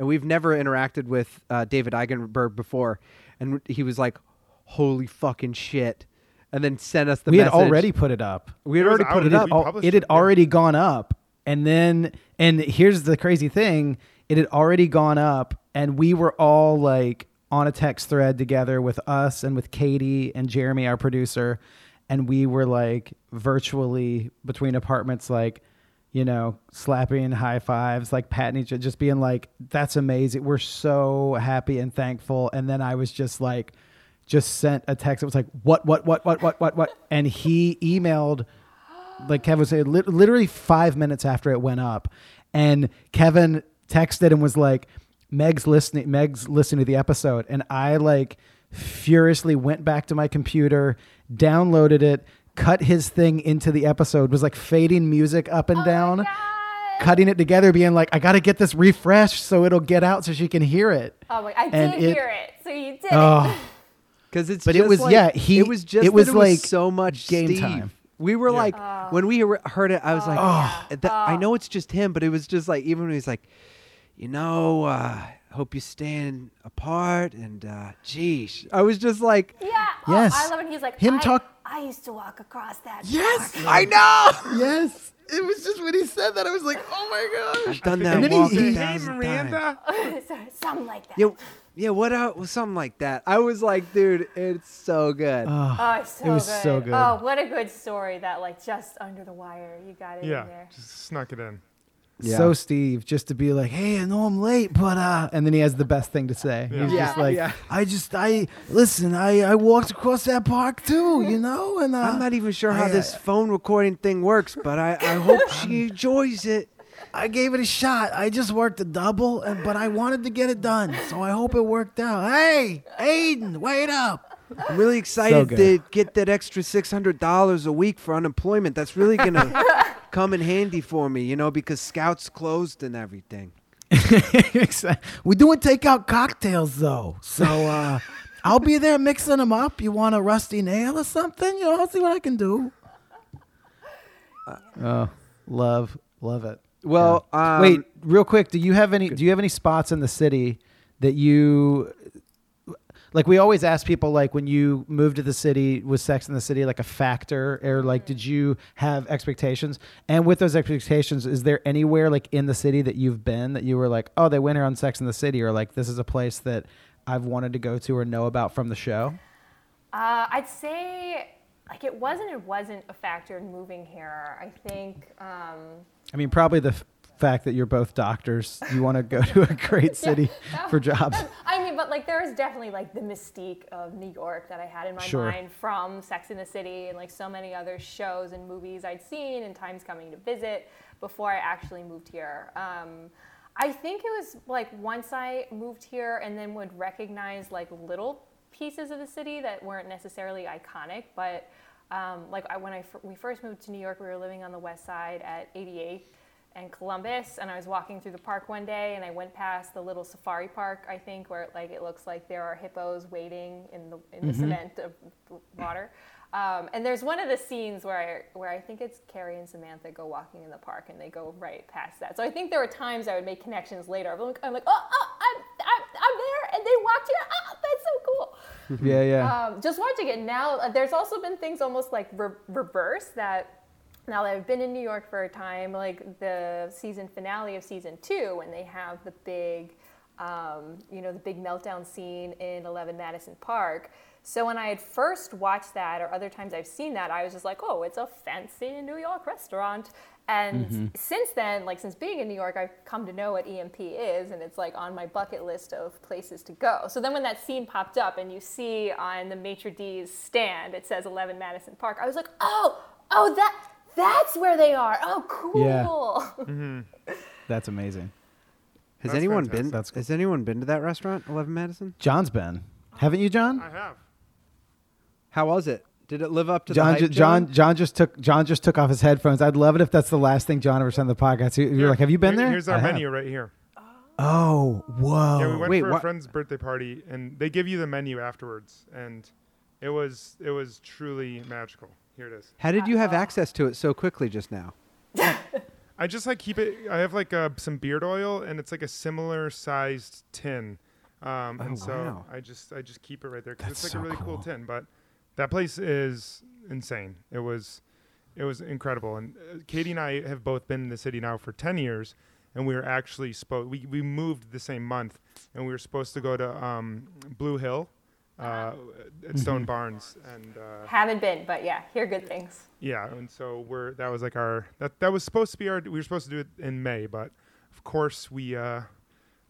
And we've never interacted with uh, David Eigenberg before, and he was like, "Holy fucking shit!" And then sent us the. We message. Had already put it up. We had already put it up. Oh, it had already gone up, and then and here's the crazy thing: it had already gone up, and we were all like on a text thread together with us and with Katie and Jeremy, our producer. And we were like virtually between apartments, like, you know, slapping high fives, like patting each other, just being like, that's amazing. We're so happy and thankful. And then I was just like, just sent a text. It was like, what, what, what, what, what, what, what? And he emailed, like Kevin said, li- literally five minutes after it went up. And Kevin texted and was like, Meg's listening, Meg's listening to the episode. And I like furiously went back to my computer, downloaded it, cut his thing into the episode, was like fading music up and oh down, cutting it together, being like, I got to get this refreshed so it'll get out so she can hear it. Oh my, I and did it, hear it. So you did oh. Cause it's but just it was, like, yeah, he, it was just, it was, it was like so much game Steve. Time. We were yeah. like, oh. when we heard it, I was oh. like, oh. Th- oh. I know it's just him, but it was just like, even when he's like, you know, uh, hope you're staying apart and uh geez. I was just like yeah oh, yes I love it. He's like him I, talk I used to walk across that yes park. I know yes it was just when he said that I was like oh my gosh I've done that and then walk he, a thousand Miranda times. Something like that yeah, yeah what out well, something like that I was like dude it's so good oh, oh it's so it was good. So good oh what a good story that like just under the wire you got it yeah in there. Just snuck it in. Yeah. So Steve, just to be like, hey, I know I'm late, but, uh, and then he has the best thing to say. Yeah. He's yeah. just like, yeah. I just, I, listen, I, I walked across that park too, you know? And uh, I'm not even sure how I, this uh, phone recording thing works, but I, I hope she enjoys it. I gave it a shot. I just worked a double, and but I wanted to get it done. So I hope it worked out. Hey, Aiden, wait up. I'm really excited so to get that extra six hundred dollars a week for unemployment. That's really going to... come in handy for me, you know, because Scout's closed and everything. We're doing takeout cocktails, though. So uh, I'll be there mixing them up. You want a rusty nail or something? You know, I'll see what I can do. Uh, oh, love, love it. Well, yeah. um, wait, real quick. Do you have any? Do you have any spots in the city that you? Like we always ask people, like when you moved to the city, was Sex and the City like a factor, or like did you have expectations? And with those expectations, is there anywhere like in the city that you've been that you were like, oh, they went here on Sex and the City, or like this is a place that I've wanted to go to or know about from the show? Uh, I'd say like it wasn't it wasn't a factor in moving here. I think. Um, I mean, probably the. F- fact that you're both doctors, you want to go to a great city yeah, was, for jobs. I mean, but like there is definitely like the mystique of New York that I had in my sure. mind from Sex and the City and like so many other shows and movies I'd seen and times coming to visit before I actually moved here. Um, I think it was like once I moved here and then would recognize like little pieces of the city that weren't necessarily iconic, but um, like I, when I f- we first moved to New York, we were living on the West Side at eighty-eighth and Columbus, and I was walking through the park one day, and I went past the little safari park, I think, where like it looks like there are hippos wading in the in the mm-hmm. cement of water. Um, and there's one of the scenes where I, where I think it's Carrie and Samantha go walking in the park, and they go right past that. So I think there were times I would make connections later. I'm like, I'm like, oh, oh I'm, I'm I'm there, and they walked here. Oh, that's so cool. Yeah, yeah. Um, just watching it now, there's also been things almost like re- reverse that. Now that I've been in New York for a time, like the season finale of season two, when they have the big, um, you know, the big meltdown scene in eleven Madison Park. So when I had first watched that, or other times I've seen that, I was just like, oh, it's a fancy New York restaurant. And mm-hmm. since then, like since being in New York, I've come to know what E M P is, and it's like on my bucket list of places to go. So then when that scene popped up and you see on the maitre d's stand, it says eleven Madison Park, I was like, oh, oh, that... that's where they are. Oh, cool. Yeah. Mm-hmm. That's amazing. Has that's anyone fantastic. been? That's cool. Has anyone been to that restaurant, eleven Madison? John's been. Haven't you, John? I have. How was it? Did it live up to John, the hype? John, John, John just took John just took off his headphones. I'd love it if that's the last thing John ever said on the podcast. You're yeah. like, have you been Here, there? Here's our I menu have. right here. Oh, whoa. Yeah, we went Wait, for wha- a friend's birthday party, and they give you the menu afterwards, and it was it was truly magical. Here it is. How did you have access to it so quickly just now? I just like keep it. I have like a, some beard oil, and it's like a similar sized tin, um, oh, and so wow. I just I just keep it right there because it's like so a really cool. cool tin. But that place is insane. It was it was incredible. And uh, Katie and I have both been in the city now for ten years, and we were actually supposed we we moved the same month, and we were supposed to go to um, Blue Hill. Uh, at Stone Barns, and uh, haven't been, but yeah, hear good things. Yeah, and so we're that was like our that that was supposed to be our we were supposed to do it in May, but of course we uh,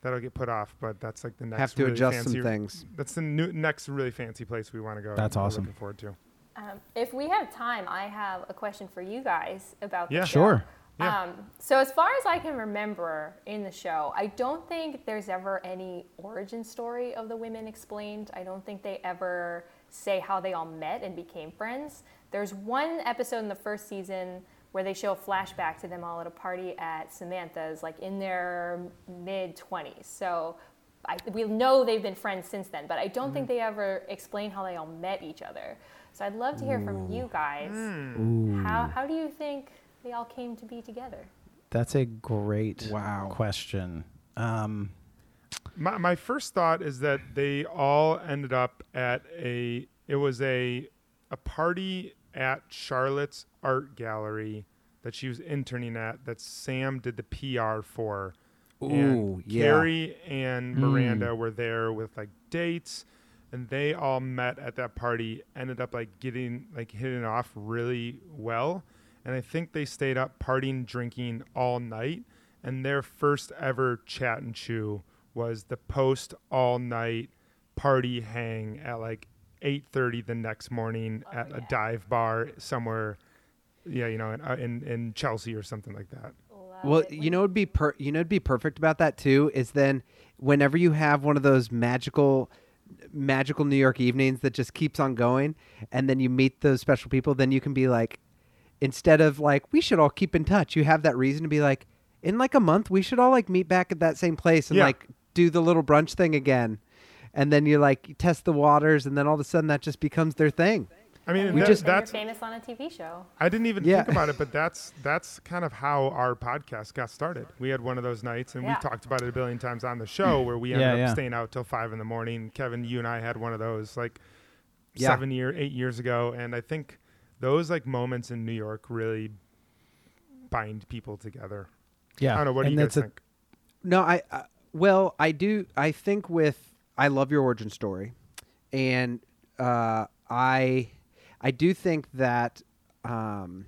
that'll get put off. But that's like the next have to really adjust fancy, some things. That's the new, next really fancy place we want to go. That's awesome. Looking forward to. Um, if we have time, I have a question for you guys about. Yeah, the show. Sure. Yeah. Um, so as far as I can remember in the show, I don't think there's ever any origin story of the women explained. I don't think they ever say how they all met and became friends. There's one episode in the first season where they show a flashback to them all at a party at Samantha's, like in their mid-twenties. So I, we know they've been friends since then, but I don't mm-hmm. think they ever explain how they all met each other. So I'd love to hear Ooh. from you guys. Mm. How, how do you think... they all came to be together? That's a great wow. question. Um, my my first thought is that they all ended up at a it was a a party at Charlotte's art gallery that she was interning at that Sam did the P R for. Ooh, and yeah. Carrie and Miranda mm. were there with like dates, and they all met at that party. Ended up like getting like hitting off really well. And I think they stayed up partying, drinking all night. And their first ever chat and chew was the post all night party hang at like eight thirty the next morning oh, at yeah. a dive bar somewhere. Yeah, you know, in, uh, in in Chelsea or something like that. Love well, it. you know, it'd be per- you know, it'd be perfect about that too. Is then whenever you have one of those magical. magical New York evenings that just keeps on going, and then you meet those special people, then you can be like. Instead of like, we should all keep in touch. You have that reason to be like, in like a month, we should all like meet back at that same place and yeah. like do the little brunch thing again. And then you like you test the waters, and then all of a sudden that just becomes their thing. I mean, we that, just that's famous on a T V show. I didn't even yeah. think about it, but that's that's kind of how our podcast got started. We had one of those nights, and yeah. we talked about it a billion times on the show, where we ended yeah, up yeah. staying out till five in the morning. Kevin, you and I had one of those like yeah. seven year, eight years ago, and I think. Those like moments in New York really bind people together. Yeah. I don't know. What and do you guys a, think? No, I, uh, well, I do. I think with, I love your origin story. And, uh, I, I do think that, um,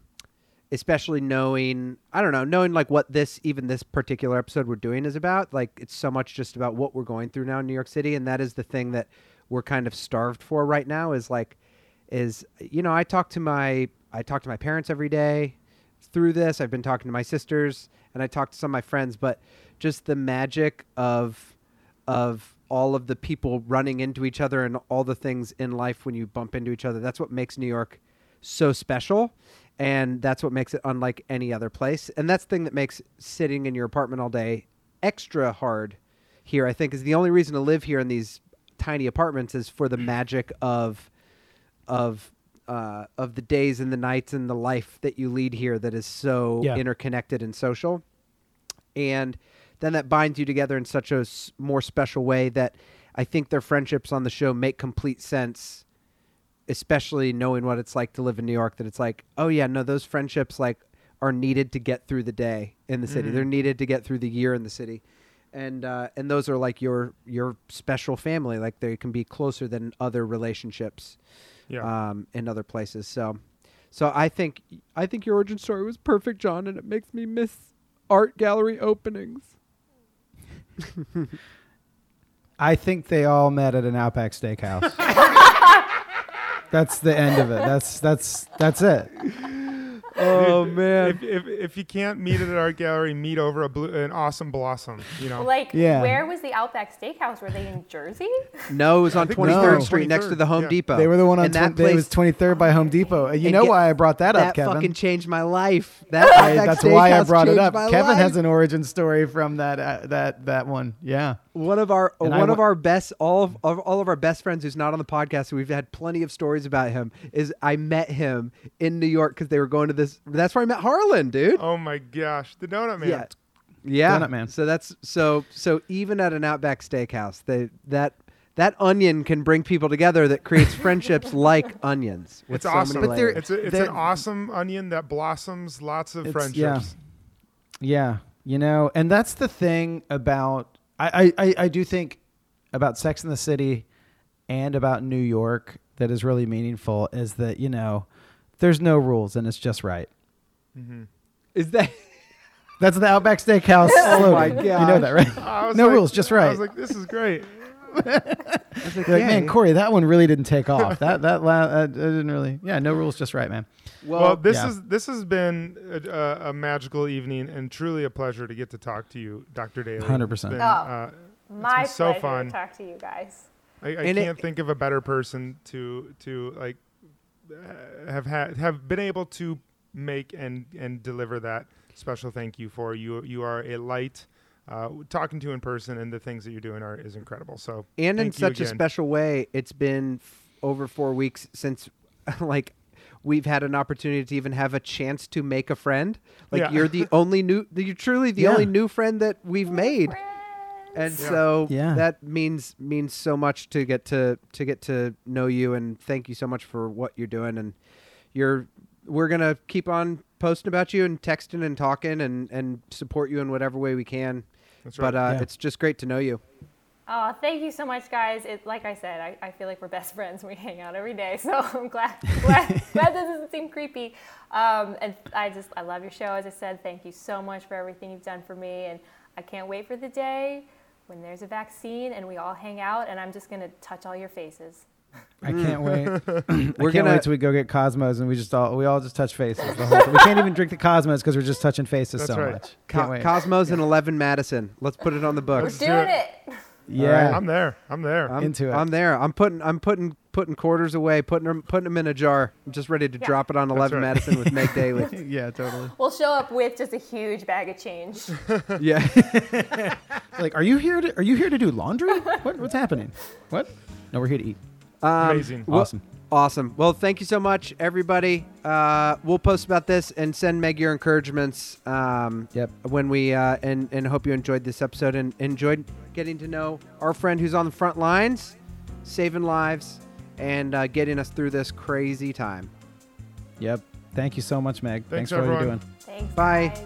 especially knowing, I don't know, knowing like what this, even this particular episode we're doing is about, like it's so much just about what we're going through now in New York City. And that is the thing that we're kind of starved for right now is like, is, you know, I talk to my I talk to my parents every day through this. I've been talking to my sisters, and I talk to some of my friends, but just the magic of of all of the people running into each other and all the things in life when you bump into each other. That's what makes New York so special, and that's what makes it unlike any other place. And that's the thing that makes sitting in your apartment all day extra hard here, I think, is the only reason to live here in these tiny apartments is for the magic of... of uh, of the days and the nights and the life that you lead here that is so yeah. interconnected and social. And then that binds you together in such a s- more special way that I think their friendships on the show make complete sense, especially knowing what it's like to live in New York, that it's like, oh yeah, no, those friendships like are needed to get through the day in the city. Mm-hmm. They're needed to get through the year in the city. And, uh, and those are like your, your special family. Like they can be closer than other relationships, yeah. um, in other places. So, so I think, I think your origin story was perfect, John, and it makes me miss art gallery openings. I think they all met at an Outback Steakhouse. That's the end of it. That's that's that's it. Oh man! If, if if you can't meet at an art gallery, meet over a blue, an awesome blossom. You know, like yeah. Where was the Outback Steakhouse? Were they in Jersey? No, it was on twenty-third no. Street next to the Home yeah. Depot. They were the one on tw- place, it was twenty-third by Home Depot. You know get, why I brought that, that up, Kevin? That fucking changed my life. That I, that's Steakhouse why I brought it up. Kevin life. has an origin story from that uh, that that one. Yeah. One of our and one w- of our best all of, of all of our best friends who's not on the podcast, who we've had plenty of stories about him, is I met him in New York because they were going to this. That's where I met Harlan, dude. Oh my gosh, the Donut Man. Yeah, yeah. Donut Man. So that's so so even at an Outback Steakhouse, they that that onion can bring people together. That creates friendships like onions. It's so awesome. But it's a, it's an awesome onion that blossoms lots of friendships. Yeah. yeah, you know, and that's the thing about. I, I, I do think about Sex and the City and about New York that is really meaningful is that, you know, there's no rules and it's just right. Mm-hmm. Is that... That's the Outback Steakhouse slogan. Oh, my God. You know that, right? No like, rules, just right. I was like, this is great. I was like, yeah, like, man, Corey, that one really didn't take off. that that la- uh, didn't really... Yeah, no rules, just right, man. Well, well this yeah. is this has been a, a magical evening and truly a pleasure to get to talk to you, Doctor Daly. one hundred percent. Been, oh, uh, my it's been pleasure so fun. to talk to you guys. I, I can't it, think of a better person to to like uh, have had, have been able to make and, and deliver that special thank you for you. You are a light. Uh, talking to in person and the things that you're doing are is incredible. So and in such again. a special way, it's been f- over four weeks since like we've had an opportunity to even have a chance to make a friend. Like yeah. you're the only new, you're truly the yeah. only new friend that we've We're made, friends. and yeah. so yeah. that means means so much to get to to get to know you. And thank you so much for what you're doing. And you're we're gonna keep on posting about you and texting and talking and and support you in whatever way we can. That's right. But uh, yeah. it's just great to know you. Oh, thank you so much, guys. It, like I said, I, I feel like we're best friends. We hang out every day, so I'm glad glad, glad this doesn't seem creepy. Um, and I just I love your show. As I said, thank you so much for everything you've done for me, and I can't wait for the day when there's a vaccine and we all hang out, and I'm just gonna touch all your faces. I can't wait. we're I can't gonna wait till we go get Cosmos and we just all we all just touch faces. The whole time. We can't even drink the Cosmos because we're just touching faces That's so right. much. Co- Cosmos yeah. and eleven Madison. Let's put it on the books. We're doing it. it. Yeah, right. I'm there. I'm there. I'm, Into it. I'm there. I'm putting. I'm putting. Putting quarters away. Putting them. Putting them in a jar. I'm just ready to yeah. drop it on eleven right. Madison with Meg Daly. Yeah, totally. We'll show up with just a huge bag of change. yeah. Like, are you here? To, are you here to do laundry? What? What's happening? What? No, we're here to eat. Um, Amazing. Well, awesome. Awesome. Well, thank you so much, everybody. Uh, we'll post about this and send Meg your encouragements. Um, yep. When we, uh, and, and hope you enjoyed this episode and enjoyed getting to know our friend who's on the front lines, saving lives and, uh, getting us through this crazy time. Yep. Thank you so much, Meg. Thanks, Thanks for everyone. what you're doing. Thanks. Bye. Guys.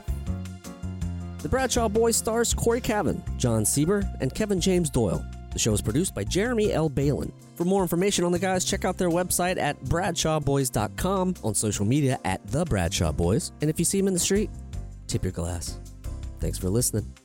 The Bradshaw Boys stars Corey Cavan, John Sieber, and Kevin James Doyle. The show is produced by Jeremy L. Balin. For more information on the guys, check out their website at bradshaw boys dot com, on social media at The Bradshaw Boys, and if you see them in the street, tip your glass. Thanks for listening.